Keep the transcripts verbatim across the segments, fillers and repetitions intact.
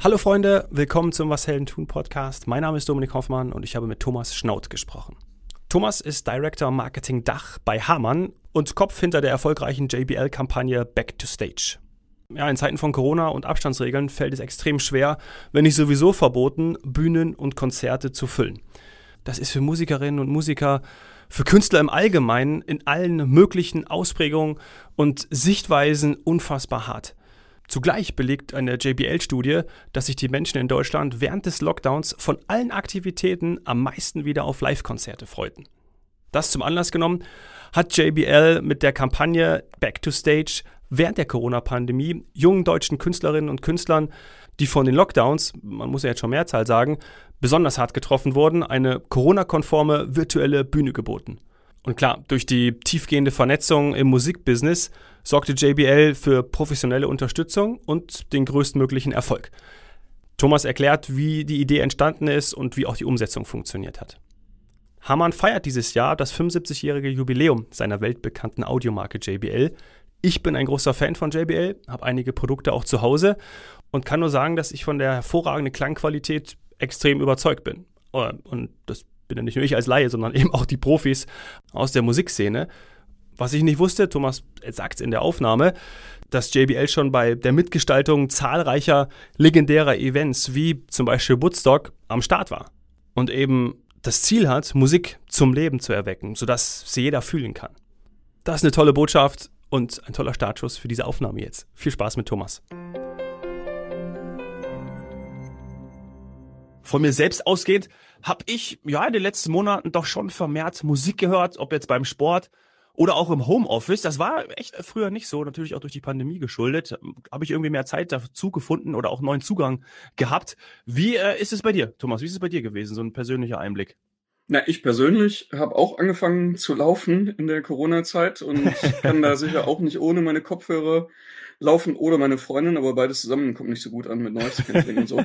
Hallo Freunde, willkommen zum Was Helden tun Podcast. Mein Name ist Dominik Hoffmann und ich habe mit Thomas Schnaudt gesprochen. Thomas ist Director Marketing DACH bei Harman und Kopf hinter der erfolgreichen J B L-Kampagne Back to Stage. Ja, in Zeiten von Corona und Abstandsregeln fällt es extrem schwer, wenn nicht sowieso verboten, Bühnen und Konzerte zu füllen. Das ist für Musikerinnen und Musiker, für Künstler im Allgemeinen, in allen möglichen Ausprägungen und Sichtweisen unfassbar hart. Zugleich belegt eine J B L-Studie, dass sich die Menschen in Deutschland während des Lockdowns von allen Aktivitäten am meisten wieder auf Live-Konzerte freuten. Das zum Anlass genommen hat J B L mit der Kampagne Back to Stage während der Corona-Pandemie jungen deutschen Künstlerinnen und Künstlern, die von den Lockdowns, man muss ja jetzt schon Mehrzahl sagen, besonders hart getroffen wurden, eine Corona-konforme virtuelle Bühne geboten. Und klar, durch die tiefgehende Vernetzung im Musikbusiness sorgte J B L für professionelle Unterstützung und den größtmöglichen Erfolg. Thomas erklärt, wie die Idee entstanden ist und wie auch die Umsetzung funktioniert hat. Harman feiert dieses Jahr das fünfundsiebzigjährige Jubiläum seiner weltbekannten Audiomarke J B L. Ich bin ein großer Fan von J B L, habe einige Produkte auch zu Hause und kann nur sagen, dass ich von der hervorragenden Klangqualität extrem überzeugt bin. Und das bin ja nicht nur ich als Laie, sondern eben auch die Profis aus der Musikszene. Was ich nicht wusste, Thomas sagt es in der Aufnahme, dass J B L schon bei der Mitgestaltung zahlreicher legendärer Events wie zum Beispiel Woodstock am Start war und eben das Ziel hat, Musik zum Leben zu erwecken, sodass sie jeder fühlen kann. Das ist eine tolle Botschaft und ein toller Startschuss für diese Aufnahme jetzt. Viel Spaß mit Thomas. Von mir selbst ausgeht, habe ich ja in den letzten Monaten doch schon vermehrt Musik gehört, ob jetzt beim Sport oder auch im Homeoffice. Das war echt früher nicht so, natürlich auch durch die Pandemie geschuldet. Habe ich irgendwie mehr Zeit dazu gefunden oder auch neuen Zugang gehabt. Wie äh, ist es bei dir, Thomas? Wie ist es bei dir gewesen, so ein persönlicher Einblick? Na, ich persönlich habe auch angefangen zu laufen in der Corona-Zeit und kann da sicher auch nicht ohne meine Kopfhörer laufen oder meine Freundin, aber beides zusammen kommt nicht so gut an mit Noise-Canceling und so.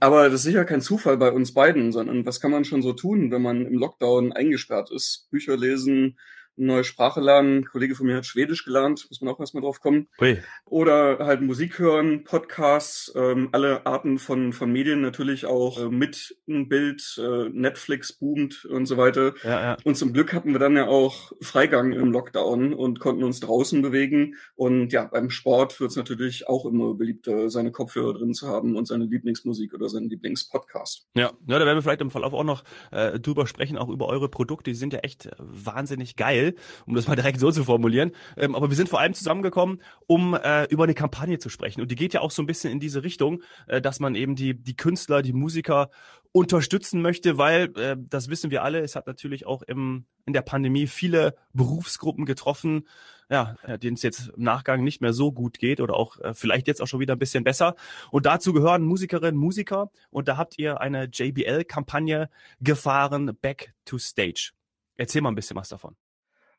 Aber das ist sicher kein Zufall bei uns beiden, sondern was kann man schon so tun, wenn man im Lockdown eingesperrt ist? Bücher lesen, neue Sprache lernen, ein Kollege von mir hat Schwedisch gelernt, muss man auch erstmal drauf kommen. Ui. Oder halt Musik hören, Podcasts, ähm, alle Arten von von Medien natürlich auch äh, mit ein Bild, äh, Netflix boomt und so weiter. Ja, ja. Und zum Glück hatten wir dann ja auch Freigang im Lockdown und konnten uns draußen bewegen. Und ja, beim Sport wird es natürlich auch immer beliebter, seine Kopfhörer drin zu haben und seine Lieblingsmusik oder seinen Lieblingspodcast. Ja, ja, da werden wir vielleicht im Verlauf auch noch äh, drüber sprechen, auch über eure Produkte. Die sind ja echt wahnsinnig geil, um das mal direkt so zu formulieren. Ähm, aber wir sind vor allem zusammengekommen, um äh, über eine Kampagne zu sprechen. Und die geht ja auch so ein bisschen in diese Richtung, äh, dass man eben die, die Künstler, die Musiker unterstützen möchte, weil, äh, das wissen wir alle, es hat natürlich auch im, in der Pandemie viele Berufsgruppen getroffen, ja, denen es jetzt im Nachgang nicht mehr so gut geht oder auch äh, vielleicht jetzt auch schon wieder ein bisschen besser. Und dazu gehören Musikerinnen, Musiker. Und da habt ihr eine J B L-Kampagne gefahren, Back to Stage. Erzähl mal ein bisschen was davon.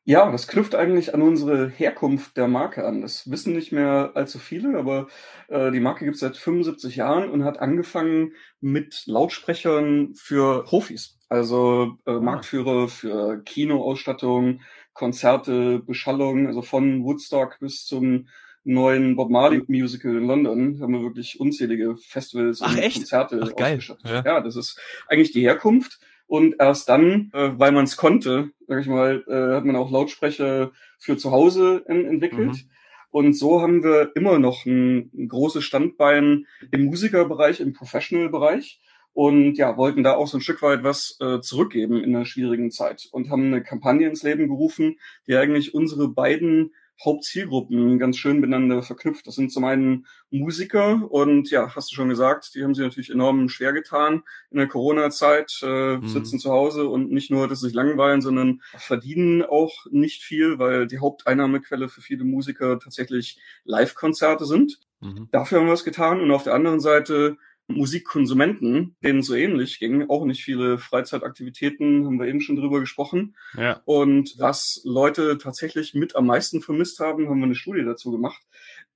Ja, das knüpft eigentlich an unsere Herkunft der Marke an. Das wissen nicht mehr allzu viele, aber äh, die Marke gibt es seit fünfundsiebzig Jahren und hat angefangen mit Lautsprechern für Profis. Also äh, Marktführer für Kinoausstattung, Konzerte, Beschallung, also von Woodstock bis zum neuen Bob Marley Musical in London haben wir wirklich unzählige Festivals und Ach, echt? Konzerte Ach, geil. Ausgestattet. Ja. ja, das ist eigentlich die Herkunft. Und erst dann, äh, weil man es konnte, sag ich mal, äh, hat man auch Lautsprecher für zu Hause in, entwickelt. Mhm. Und so haben wir immer noch ein, ein großes Standbein im Musikerbereich, im Professional-Bereich. Und ja, wollten da auch so ein Stück weit was äh, zurückgeben in einer schwierigen Zeit. Und haben eine Kampagne ins Leben gerufen, die eigentlich unsere beiden Hauptzielgruppen ganz schön miteinander verknüpft. Das sind zum einen Musiker und ja, hast du schon gesagt, die haben sich natürlich enorm schwer getan in der Corona-Zeit, äh, mhm. sitzen zu Hause und nicht nur, dass sie sich langweilen, sondern verdienen auch nicht viel, weil die Haupteinnahmequelle für viele Musiker tatsächlich Live-Konzerte sind. Mhm. Dafür haben wir es getan und auf der anderen Seite Musikkonsumenten, denen so ähnlich ging, auch nicht viele Freizeitaktivitäten, haben wir eben schon drüber gesprochen. Ja. Und was Leute tatsächlich mit am meisten vermisst haben, haben wir eine Studie dazu gemacht,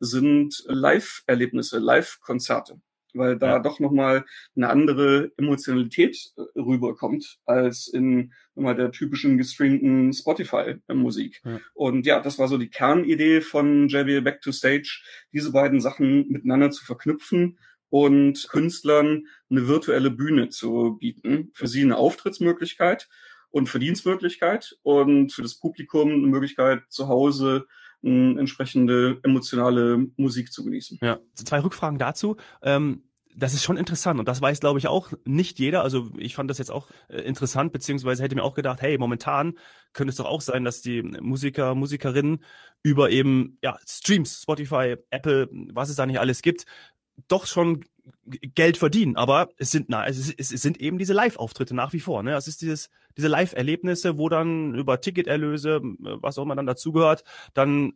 sind Live-Erlebnisse, Live-Konzerte, weil da ja. doch nochmal eine andere Emotionalität rüberkommt als in nochmal der typischen gestreamten Spotify-Musik. Ja. Und ja, das war so die Kernidee von J B L Back to Stage, diese beiden Sachen miteinander zu verknüpfen und Künstlern eine virtuelle Bühne zu bieten. Für sie eine Auftrittsmöglichkeit und Verdienstmöglichkeit und für das Publikum eine Möglichkeit, zu Hause eine entsprechende emotionale Musik zu genießen. Ja, zwei Rückfragen dazu. Ähm Das ist schon interessant und das weiß, glaube ich, auch nicht jeder. Also ich fand das jetzt auch äh, interessant, beziehungsweise hätte mir auch gedacht, hey, momentan könnte es doch auch sein, dass die Musiker, Musikerinnen über eben ja Streams, Spotify, Apple, was es da nicht alles gibt, doch schon g- Geld verdienen. Aber es sind na, es, es, es sind eben diese Live-Auftritte nach wie vor. Ne? Es ist dieses diese Live-Erlebnisse, wo dann über Ticketerlöse, was auch immer dann dazugehört, dann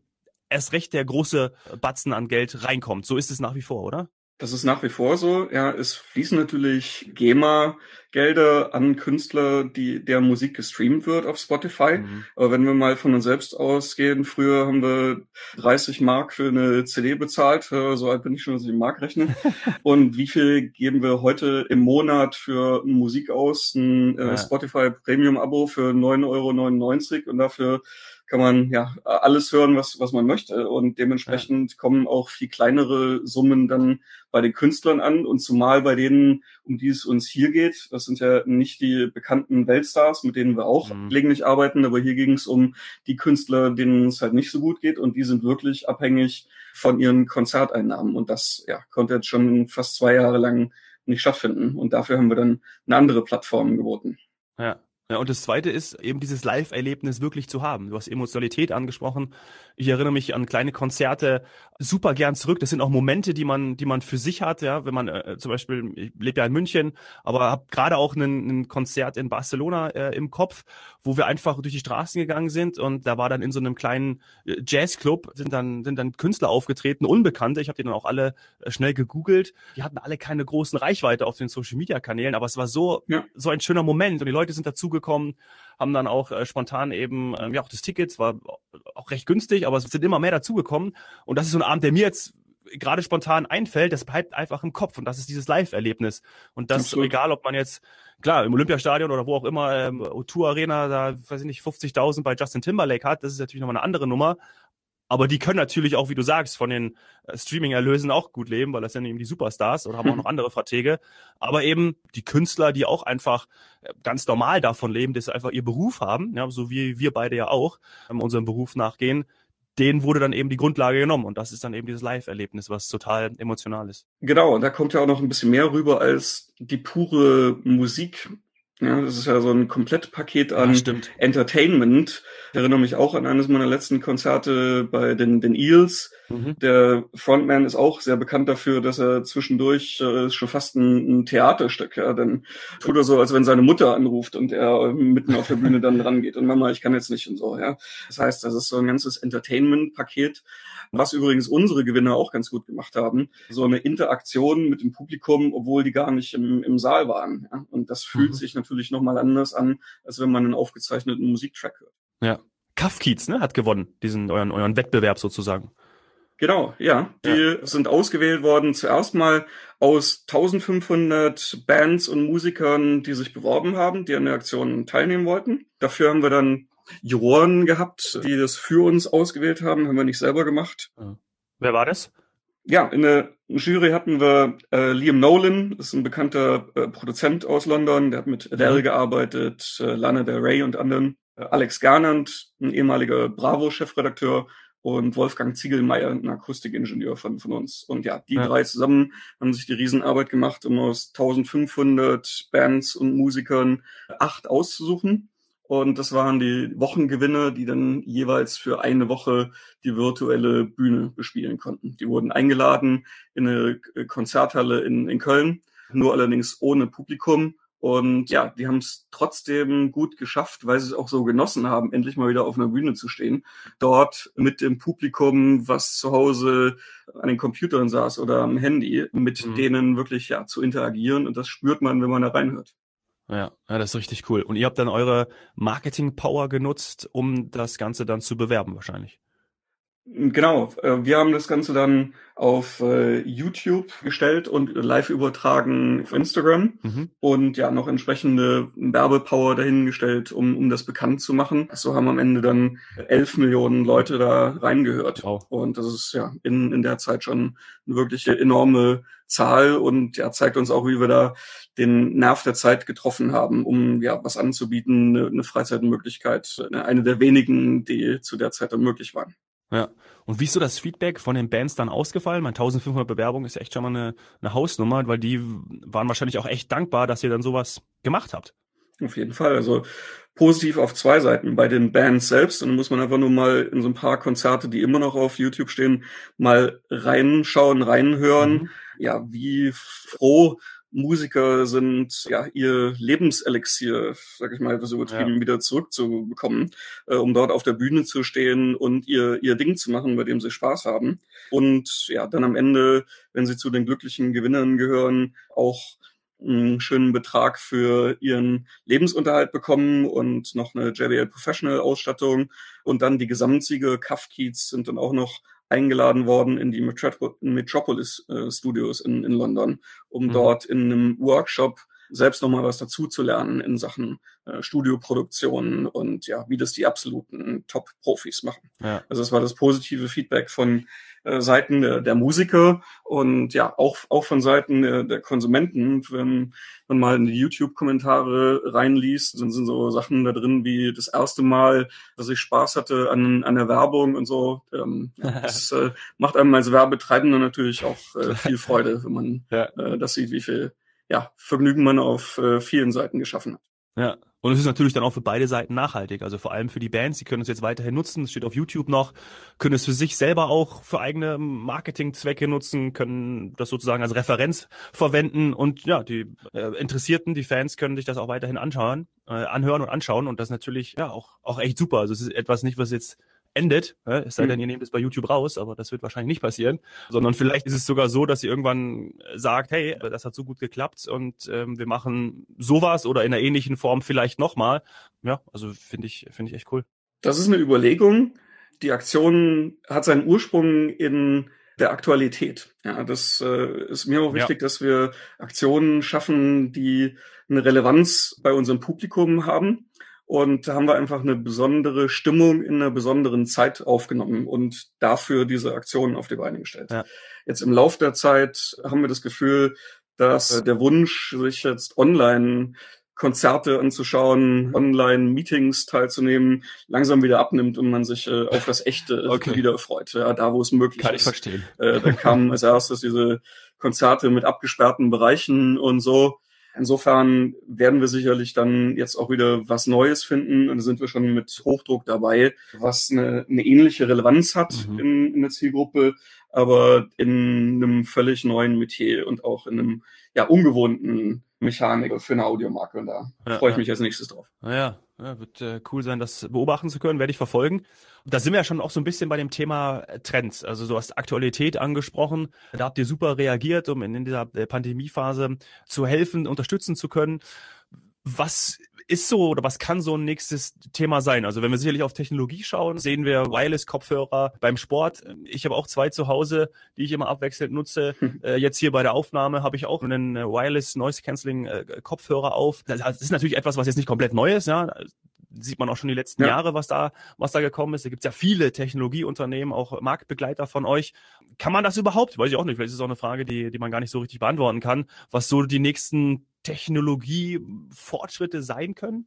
erst recht der große Batzen an Geld reinkommt. So ist es nach wie vor, oder? Das ist nach wie vor so. Ja, es fließen natürlich GEMA-Gelder an Künstler, die der Musik gestreamt wird auf Spotify. Mhm. Aber wenn wir mal von uns selbst ausgehen, früher haben wir dreißig Mark für eine C D bezahlt. So alt bin ich schon, dass ich in Mark rechne. Und wie viel geben wir heute im Monat für Musik aus? Ein äh, ja. Spotify-Premium-Abo für neun Euro neunundneunzig und dafür kann man ja alles hören, was was man möchte. Und dementsprechend ja. kommen auch viel kleinere Summen dann bei den Künstlern an. Und zumal bei denen, um die es uns hier geht, das sind ja nicht die bekannten Weltstars, mit denen wir auch mhm. gelegentlich arbeiten. Aber hier ging es um die Künstler, denen es halt nicht so gut geht. Und die sind wirklich abhängig von ihren Konzerteinnahmen. Und das ja konnte jetzt schon fast zwei Jahre lang nicht stattfinden. Und dafür haben wir dann eine andere Plattform geboten. Ja. Ja, und das Zweite ist, eben dieses Live-Erlebnis wirklich zu haben. Du hast Emotionalität angesprochen. Ich erinnere mich an kleine Konzerte super gern zurück. Das sind auch Momente, die man die man für sich hat. Ja, wenn man äh, zum Beispiel, ich lebe ja in München, aber habe gerade auch ein Konzert in Barcelona äh, im Kopf, wo wir einfach durch die Straßen gegangen sind. Und da war dann in so einem kleinen Jazzclub, sind dann sind dann Künstler aufgetreten, Unbekannte. Ich habe die dann auch alle schnell gegoogelt. Die hatten alle keine großen Reichweite auf den Social-Media-Kanälen, aber es war so, ja. so ein schöner Moment. Und die Leute sind dazugekommen, gekommen, haben dann auch äh, spontan eben, äh, ja auch das Ticket war auch recht günstig, aber es sind immer mehr dazugekommen und das ist so ein Abend, der mir jetzt gerade spontan einfällt, das bleibt einfach im Kopf und das ist dieses Live-Erlebnis und das, Absolut. Egal ob man jetzt, klar, im Olympiastadion oder wo auch immer, ähm, O zwei Arena, da weiß ich nicht, fünfzigtausend bei Justin Timberlake hat, das ist natürlich nochmal eine andere Nummer, aber die können natürlich auch, wie du sagst, von den äh, Streaming-Erlösen auch gut leben, weil das sind eben die Superstars oder haben auch noch andere Verträge. Aber eben die Künstler, die auch einfach äh, ganz normal davon leben, dass sie einfach ihren Beruf haben, ja, so wie wir beide ja auch ähm, unserem Beruf nachgehen, denen wurde dann eben die Grundlage genommen. Und das ist dann eben dieses Live-Erlebnis, was total emotional ist. Genau, und da kommt ja auch noch ein bisschen mehr rüber als die pure Musik. Ja, das ist ja so ein Komplettpaket an ja, Entertainment. Ich erinnere mich auch an eines meiner letzten Konzerte bei den, den Eels. Mhm. Der Frontman ist auch sehr bekannt dafür, dass er zwischendurch äh, schon fast ein, ein Theaterstück, ja, dann tut er so, als wenn seine Mutter anruft und er mitten auf der Bühne dann rangeht und Mama, ich kann jetzt nicht und so, ja. Das heißt, das ist so ein ganzes Entertainment-Paket, was übrigens unsere Gewinner auch ganz gut gemacht haben. So eine Interaktion mit dem Publikum, obwohl die gar nicht im, im Saal waren, ja. Und das fühlt mhm. sich natürlich Natürlich nochmal anders an, als wenn man einen aufgezeichneten Musiktrack hört. Ja, Kaffkiez, ne, hat gewonnen, diesen euren, euren Wettbewerb sozusagen. Genau, ja. Die ja. sind ausgewählt worden zuerst mal aus eintausendfünfhundert Bands und Musikern, die sich beworben haben, die an der Aktion teilnehmen wollten. Dafür haben wir dann Juroren gehabt, die das für uns ausgewählt haben, haben wir nicht selber gemacht. Ja. Wer war das? Ja, in der Jury hatten wir äh, Liam Nolan, ist ein bekannter äh, Produzent aus London, der hat mit Adele gearbeitet, äh, Lana Del Rey und anderen. Äh, Alex Garnand, ein ehemaliger Bravo-Chefredakteur und Wolfgang Ziegelmeier, ein Akustikingenieur von, von uns. Und ja, die ja. drei zusammen haben sich die Riesenarbeit gemacht, um aus eintausendfünfhundert Bands und Musikern acht auszusuchen. Und das waren die Wochengewinner, die dann jeweils für eine Woche die virtuelle Bühne bespielen konnten. Die wurden eingeladen in eine Konzerthalle in, in Köln, nur allerdings ohne Publikum. Und ja, die haben es trotzdem gut geschafft, weil sie es auch so genossen haben, endlich mal wieder auf einer Bühne zu stehen. Dort mit dem Publikum, was zu Hause an den Computern saß oder am Handy, mit mhm. denen wirklich ja zu interagieren. Und das spürt man, wenn man da reinhört. Ja, ja, das ist richtig cool. Und ihr habt dann eure Marketing-Power genutzt, um das Ganze dann zu bewerben wahrscheinlich. Genau, wir haben das Ganze dann auf äh, YouTube gestellt und live übertragen auf Instagram mhm. und ja noch entsprechende Werbepower dahingestellt, um um das bekannt zu machen. So haben am Ende dann elf Millionen Leute da reingehört. Wow. Und das ist ja in in der Zeit schon eine wirklich enorme Zahl und ja zeigt uns auch, wie wir da den Nerv der Zeit getroffen haben, um ja was anzubieten, eine, eine Freizeitmöglichkeit, eine der wenigen, die zu der Zeit dann möglich waren. Ja. Und wie ist so das Feedback von den Bands dann ausgefallen? Meine eintausendfünfhundert Bewerbungen ist echt schon mal eine, eine Hausnummer, weil die waren wahrscheinlich auch echt dankbar, dass ihr dann sowas gemacht habt. Auf jeden Fall. Also positiv auf zwei Seiten. Bei den Bands selbst, dann muss man einfach nur mal in so ein paar Konzerte, die immer noch auf YouTube stehen, mal reinschauen, reinhören. Mhm. Ja, wie froh Musiker sind, ja, ihr Lebenselixier, sag ich mal, so übertrieben, ja. wieder zurückzubekommen, äh, um dort auf der Bühne zu stehen und ihr, ihr Ding zu machen, bei dem sie Spaß haben. Und ja, dann am Ende, wenn sie zu den glücklichen Gewinnern gehören, auch einen schönen Betrag für ihren Lebensunterhalt bekommen und noch eine J B L Professional Ausstattung. Und dann die Gesamtsieger Kaffkiez sind dann auch noch eingeladen worden in die Metrop- Metropolis äh, Studios in, in London, um mhm. dort in einem Workshop selbst nochmal was dazu zu lernen in Sachen äh, Studioproduktion und ja, wie das die absoluten Top-Profis machen. Ja. Also es war das positive Feedback von äh, Seiten der, der Musiker und ja, auch auch von Seiten der, der Konsumenten. Wenn man mal in die YouTube-Kommentare reinliest, dann sind so Sachen da drin wie das erste Mal, dass ich Spaß hatte an, an der Werbung und so. Ähm, das äh, macht einem als Werbetreibender natürlich auch äh, viel Freude, wenn man ja. äh, das sieht, wie viel ja, Vergnügen man auf äh, vielen Seiten geschaffen hat. Ja, und es ist natürlich dann auch für beide Seiten nachhaltig, also vor allem für die Bands, die können es jetzt weiterhin nutzen, es steht auf YouTube noch, können es für sich selber auch für eigene Marketingzwecke nutzen, können das sozusagen als Referenz verwenden und ja, die äh, Interessierten, die Fans können sich das auch weiterhin anschauen, äh, anhören und anschauen und das ist natürlich ja auch auch echt super, also es ist etwas nicht, was jetzt endet, äh, es sei denn, ihr nehmt es bei YouTube raus, aber das wird wahrscheinlich nicht passieren, sondern vielleicht ist es sogar so, dass ihr irgendwann sagt, hey, das hat so gut geklappt und ähm, wir machen sowas oder in einer ähnlichen Form vielleicht nochmal. Ja, also finde ich, finde ich echt cool. Das ist eine Überlegung. Die Aktion hat seinen Ursprung in der Aktualität. Ja, das äh, ist mir auch wichtig, ja. dass wir Aktionen schaffen, die eine Relevanz bei unserem Publikum haben. Und da haben wir einfach eine besondere Stimmung in einer besonderen Zeit aufgenommen und dafür diese Aktionen auf die Beine gestellt. Ja. Jetzt im Lauf der Zeit haben wir das Gefühl, dass der Wunsch, sich jetzt online Konzerte anzuschauen, Online-Meetings teilzunehmen, langsam wieder abnimmt und man sich äh, auf das Echte okay. wieder freut, ja, da wo es möglich Kann ist. Kann ich verstehen. Äh, da kamen als erstes diese Konzerte mit abgesperrten Bereichen und so. Insofern werden wir sicherlich dann jetzt auch wieder was Neues finden und da sind wir schon mit Hochdruck dabei, was eine, eine ähnliche Relevanz hat mhm. in, in der Zielgruppe, aber in einem völlig neuen Metier und auch in einem ja ungewohnten Mechanik für eine Audiomarke und da ja, freue ich ja. mich als nächstes drauf. Ja, ja wird äh, cool sein, das beobachten zu können, werde ich verfolgen. Da sind wir ja schon auch so ein bisschen bei dem Thema Trends. Also du hast Aktualität angesprochen. Da habt ihr super reagiert, um in dieser Pandemiephase zu helfen, unterstützen zu können. Was ist so oder was kann so ein nächstes Thema sein? Also wenn wir sicherlich auf Technologie schauen, sehen wir Wireless-Kopfhörer beim Sport. Ich habe auch zwei zu Hause, die ich immer abwechselnd nutze. Äh, jetzt hier bei der Aufnahme habe ich auch einen Wireless-Noise-Canceling-Kopfhörer auf. Das ist natürlich etwas, was jetzt nicht komplett neu ist, ja. Sieht man auch schon die letzten ja. Jahre, was da was da gekommen ist. Da gibt es ja viele Technologieunternehmen, auch Marktbegleiter von euch. Kann man das überhaupt? Weiß ich auch nicht. Vielleicht ist es auch eine Frage, die die man gar nicht so richtig beantworten kann, was so die nächsten Technologiefortschritte sein können?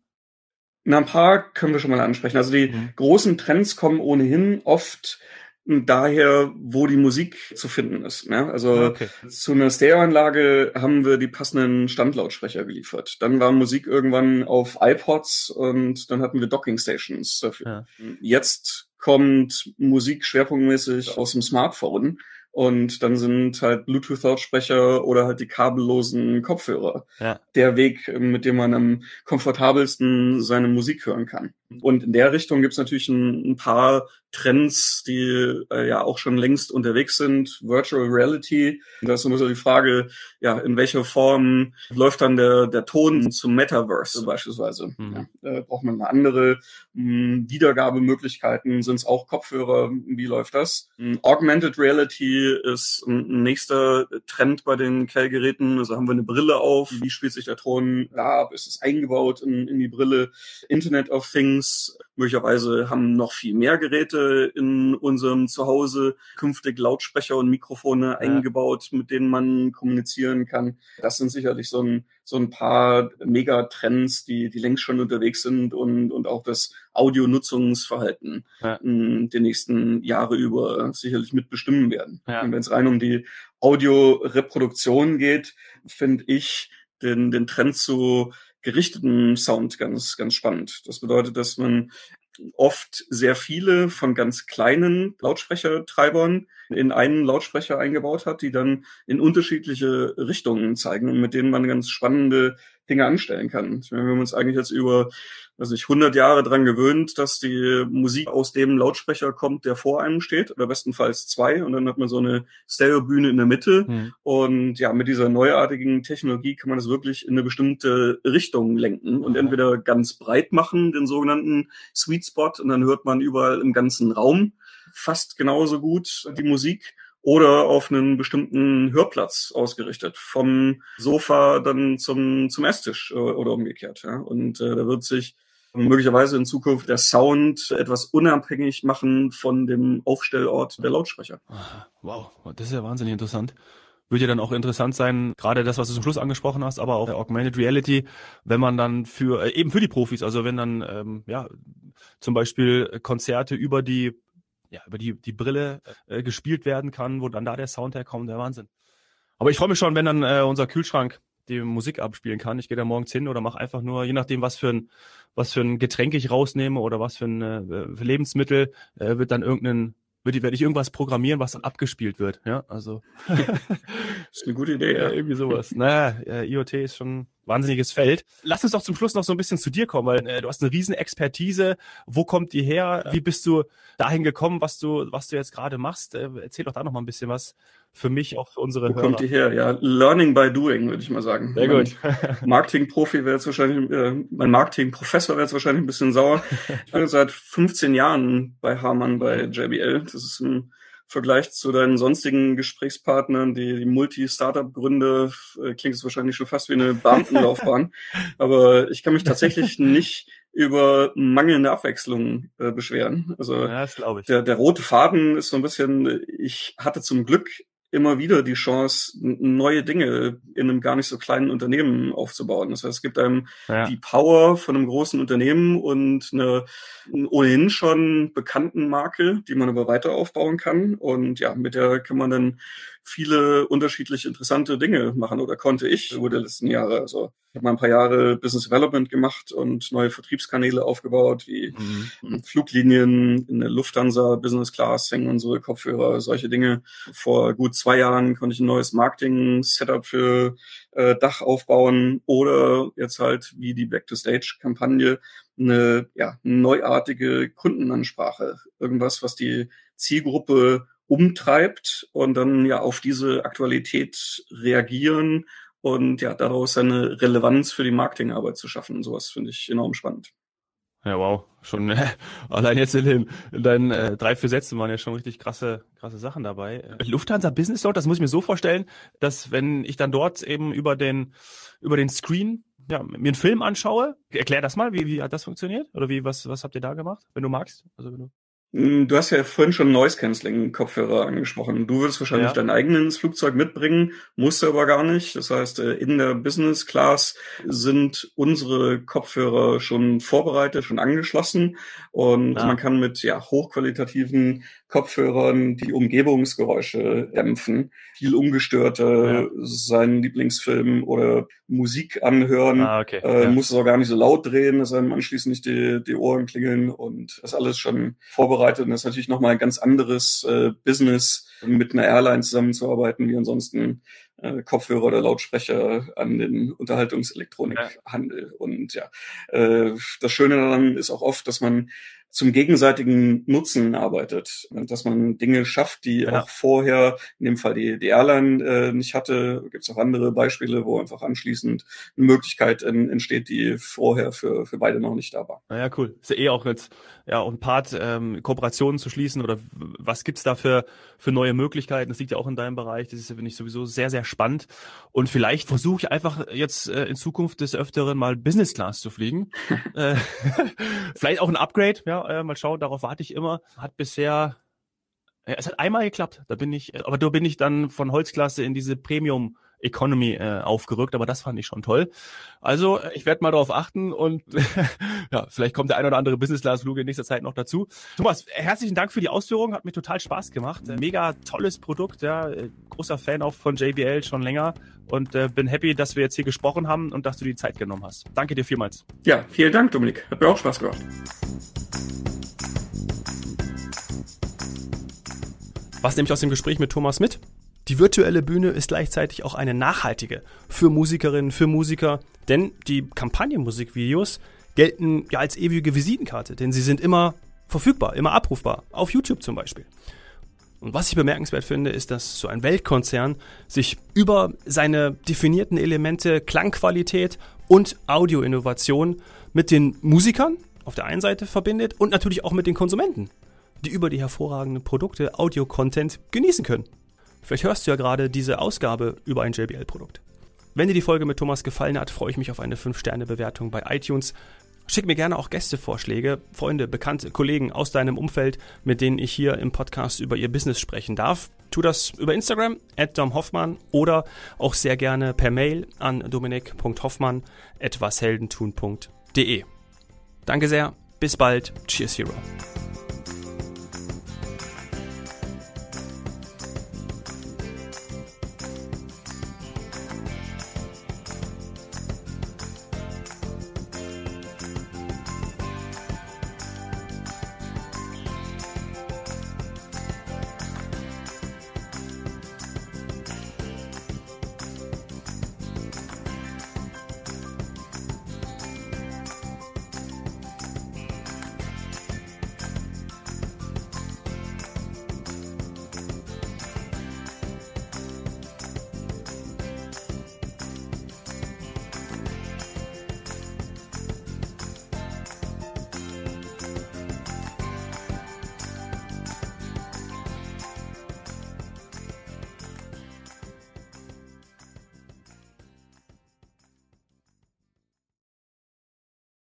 Na, ein paar können wir schon mal ansprechen. Also die mhm. großen Trends kommen ohnehin oft daher, wo die Musik zu finden ist. Ne? Also okay. zu einer Stereoanlage haben wir die passenden Standlautsprecher geliefert. Dann war Musik irgendwann auf iPods und dann hatten wir Docking-Stations dafür. Ja. Jetzt kommt Musik schwerpunktmäßig aus dem Smartphone und dann sind halt Bluetooth-Lautsprecher oder halt die kabellosen Kopfhörer. Ja. Der Weg, mit dem man am komfortabelsten seine Musik hören kann. Und in der Richtung gibt's natürlich ein, ein paar Trends, die äh, ja auch schon längst unterwegs sind, Virtual Reality. Da ist immer so die Frage, ja, in welcher Form läuft dann der der Ton zum Metaverse beispielsweise? Mhm. Ja, äh, braucht man eine andere mh, Wiedergabemöglichkeiten? Sind es auch Kopfhörer? Wie läuft das? Ähm, Augmented Reality ist ein nächster Trend bei den Kell-Geräten. Also haben wir eine Brille auf. Wie spielt sich der Ton da ab? Ist es eingebaut in, in die Brille? Internet of Things. Möglicherweise haben noch viel mehr Geräte in unserem Zuhause künftig Lautsprecher und Mikrofone ja. eingebaut, mit denen man kommunizieren kann. Das sind sicherlich so ein, so ein paar Megatrends, die, die längst schon unterwegs sind und, und auch das Audio-Nutzungsverhalten ja. in den nächsten Jahre über sicherlich mitbestimmen werden. Ja. Und wenn es rein um die Audio-Reproduktion geht, finde ich den, den Trend zu gerichtetem Sound ganz, ganz spannend. Das bedeutet, dass man oft sehr viele von ganz kleinen Lautsprechertreibern in einen Lautsprecher eingebaut hat, die dann in unterschiedliche Richtungen zeigen und mit denen man ganz spannende Dinge anstellen kann. Ich meine, wir haben uns eigentlich jetzt über, weiß nicht, hundert Jahre dran gewöhnt, dass die Musik aus dem Lautsprecher kommt, der vor einem steht, oder bestenfalls zwei, und dann hat man so eine Stereo-Bühne in der Mitte. Mhm. Und ja, mit dieser neuartigen Technologie kann man das wirklich in eine bestimmte Richtung lenken und mhm. entweder ganz breit machen, den sogenannten Sweet Spot, und dann hört man überall im ganzen Raum fast genauso gut die Musik, oder auf einen bestimmten Hörplatz ausgerichtet, vom Sofa dann zum zum Esstisch oder umgekehrt. Ja. Und äh, da wird sich möglicherweise in Zukunft der Sound etwas unabhängig machen von dem Aufstellort der Lautsprecher. Wow, das ist ja wahnsinnig interessant. Wird ja dann auch interessant sein, gerade das, was du zum Schluss angesprochen hast, aber auch Augmented Reality, wenn man dann für, äh, eben für die Profis, also wenn dann ähm, ja zum Beispiel Konzerte über die Ja, über die, die Brille äh, gespielt werden kann, wo dann da der Sound herkommt, der Wahnsinn. Aber ich freue mich schon, wenn dann äh, unser Kühlschrank die Musik abspielen kann. Ich gehe da morgens hin oder mache einfach nur, je nachdem, was für ein, was für ein Getränk ich rausnehme oder was für ein äh, für Lebensmittel, äh, wird dann irgendein, wird, werde ich irgendwas programmieren, was dann abgespielt wird. Ja, also. Das ist eine gute Idee, ja. Irgendwie sowas. Naja, äh, IoT ist schon wahnsinniges Feld. Lass uns doch zum Schluss noch so ein bisschen zu dir kommen, weil äh, du hast eine riesen Expertise. Wo kommt die her? Wie bist du dahin gekommen, was du was du jetzt gerade machst? Äh, erzähl doch da noch mal ein bisschen was für mich, auch für unsere Hörer. Wo kommt die her? Ja, learning by doing, würde ich mal sagen. Sehr gut. Mein Marketing-Profi wäre jetzt wahrscheinlich, äh, mein Marketing-Professor wäre jetzt wahrscheinlich ein bisschen sauer. Ich bin jetzt seit fünfzehn Jahren bei Harman, bei J B L. Das ist ein Vergleich zu deinen sonstigen Gesprächspartnern, die, die Multi-Startup-Gründe, äh, klingt es wahrscheinlich schon fast wie eine Beamtenlaufbahn. Aber ich kann mich tatsächlich nicht über mangelnde Abwechslung äh, beschweren. Also ja, das glaube ich. Der, der rote Faden ist so ein bisschen, ich hatte zum Glück immer wieder die Chance, neue Dinge in einem gar nicht so kleinen Unternehmen aufzubauen. Das heißt, es gibt einem ja. die Power von einem großen Unternehmen und eine ohnehin schon bekannten Marke, die man aber weiter aufbauen kann. Und ja, mit der kann man dann viele unterschiedlich interessante Dinge machen, oder konnte ich über die letzten Jahre. Also ich habe mal ein paar Jahre Business Development gemacht und neue Vertriebskanäle aufgebaut, wie mhm. Fluglinien in der Lufthansa, Business Class, hängen unsere Kopfhörer, solche Dinge. Vor gut zwei Jahren konnte ich ein neues Marketing-Setup für äh, DACH aufbauen, oder jetzt halt wie die Back to Stage-Kampagne eine ja, neuartige Kundenansprache. Irgendwas, was die Zielgruppe umtreibt und dann ja auf diese Aktualität reagieren und ja daraus eine Relevanz für die Marketingarbeit zu schaffen. Sowas finde ich enorm spannend. Ja, wow. Schon äh, allein jetzt in, den, in deinen äh, drei, vier Sätzen waren ja schon richtig krasse, krasse Sachen dabei. Äh, Lufthansa Business Cloud, das muss ich mir so vorstellen, dass wenn ich dann dort eben über den über den Screen ja, mir einen Film anschaue, erklär das mal, wie, wie hat das funktioniert? Oder wie, was, was habt ihr da gemacht, wenn du magst? Also wenn du Du hast ja vorhin schon Noise-Canceling-Kopfhörer angesprochen. Du willst wahrscheinlich ja. dein eigenes Flugzeug mitbringen, musst du aber gar nicht. Das heißt, in der Business Class sind unsere Kopfhörer schon vorbereitet, schon angeschlossen. Und ja. man kann mit ja hochqualitativen Kopfhörern die Umgebungsgeräusche dämpfen, viel ungestörter ja. seinen Lieblingsfilm oder Musik anhören. Ah, okay. äh, ja. Muss es auch gar nicht so laut drehen, dass einem anschließend nicht die, die Ohren klingeln, und das alles schon vorbereitet. Und das ist natürlich nochmal ein ganz anderes äh, Business, mit einer Airline zusammenzuarbeiten, wie ansonsten äh, Kopfhörer oder Lautsprecher an den Unterhaltungselektronikhandel. Ja. Und ja, äh, das Schöne daran ist auch oft, dass man zum gegenseitigen Nutzen arbeitet, dass man Dinge schafft, die ja. auch vorher, in dem Fall die, die Airline, äh, nicht hatte. Gibt es auch andere Beispiele, wo einfach anschließend eine Möglichkeit in, entsteht, die vorher für für beide noch nicht da war. Naja, cool. Ist ja eh auch jetzt ja auch ein Part, ähm, Kooperationen zu schließen oder was gibt's da für, für neue Möglichkeiten? Das liegt ja auch in deinem Bereich. Das ist, finde ich, sowieso sehr, sehr spannend. Und vielleicht versuche ich einfach jetzt äh, in Zukunft des Öfteren mal Business Class zu fliegen. äh, vielleicht auch ein Upgrade, ja. Äh, mal schauen, darauf warte ich immer. Hat bisher, ja, es hat einmal geklappt, da bin ich, aber da bin ich dann von Holzklasse in diese Premium Economy äh, aufgerückt, aber das fand ich schon toll. Also ich werde mal darauf achten und ja, vielleicht kommt der ein oder andere Business-Class-Flug in nächster Zeit noch dazu. Thomas, herzlichen Dank für die Ausführung, hat mir total Spaß gemacht. Mega tolles Produkt, ja, großer Fan auch von J B L schon länger und äh, bin happy, dass wir jetzt hier gesprochen haben und dass du die Zeit genommen hast. Danke dir vielmals. Ja, vielen Dank, Dominik. Hat mir auch Spaß gemacht. Was nehme ich aus dem Gespräch mit Thomas mit? Die virtuelle Bühne ist gleichzeitig auch eine nachhaltige für Musikerinnen, für Musiker, denn die Kampagnenmusikvideos gelten ja als ewige Visitenkarte, denn sie sind immer verfügbar, immer abrufbar, auf YouTube zum Beispiel. Und was ich bemerkenswert finde, ist, dass so ein Weltkonzern sich über seine definierten Elemente Klangqualität und Audioinnovation mit den Musikern auf der einen Seite verbindet und natürlich auch mit den Konsumenten, die über die hervorragenden Produkte Audio-Content genießen können. Vielleicht hörst du ja gerade diese Ausgabe über ein J B L-Produkt. Wenn dir die Folge mit Thomas gefallen hat, freue ich mich auf eine fünf Sterne Bewertung bei iTunes. Schick mir gerne auch Gästevorschläge, Freunde, Bekannte, Kollegen aus deinem Umfeld, mit denen ich hier im Podcast über ihr Business sprechen darf. Tu das über Instagram, at dom hoffmann, oder auch sehr gerne per Mail an dominik punkt hoffmann at was helden tun punkt de. Danke sehr, bis bald, Cheers Hero.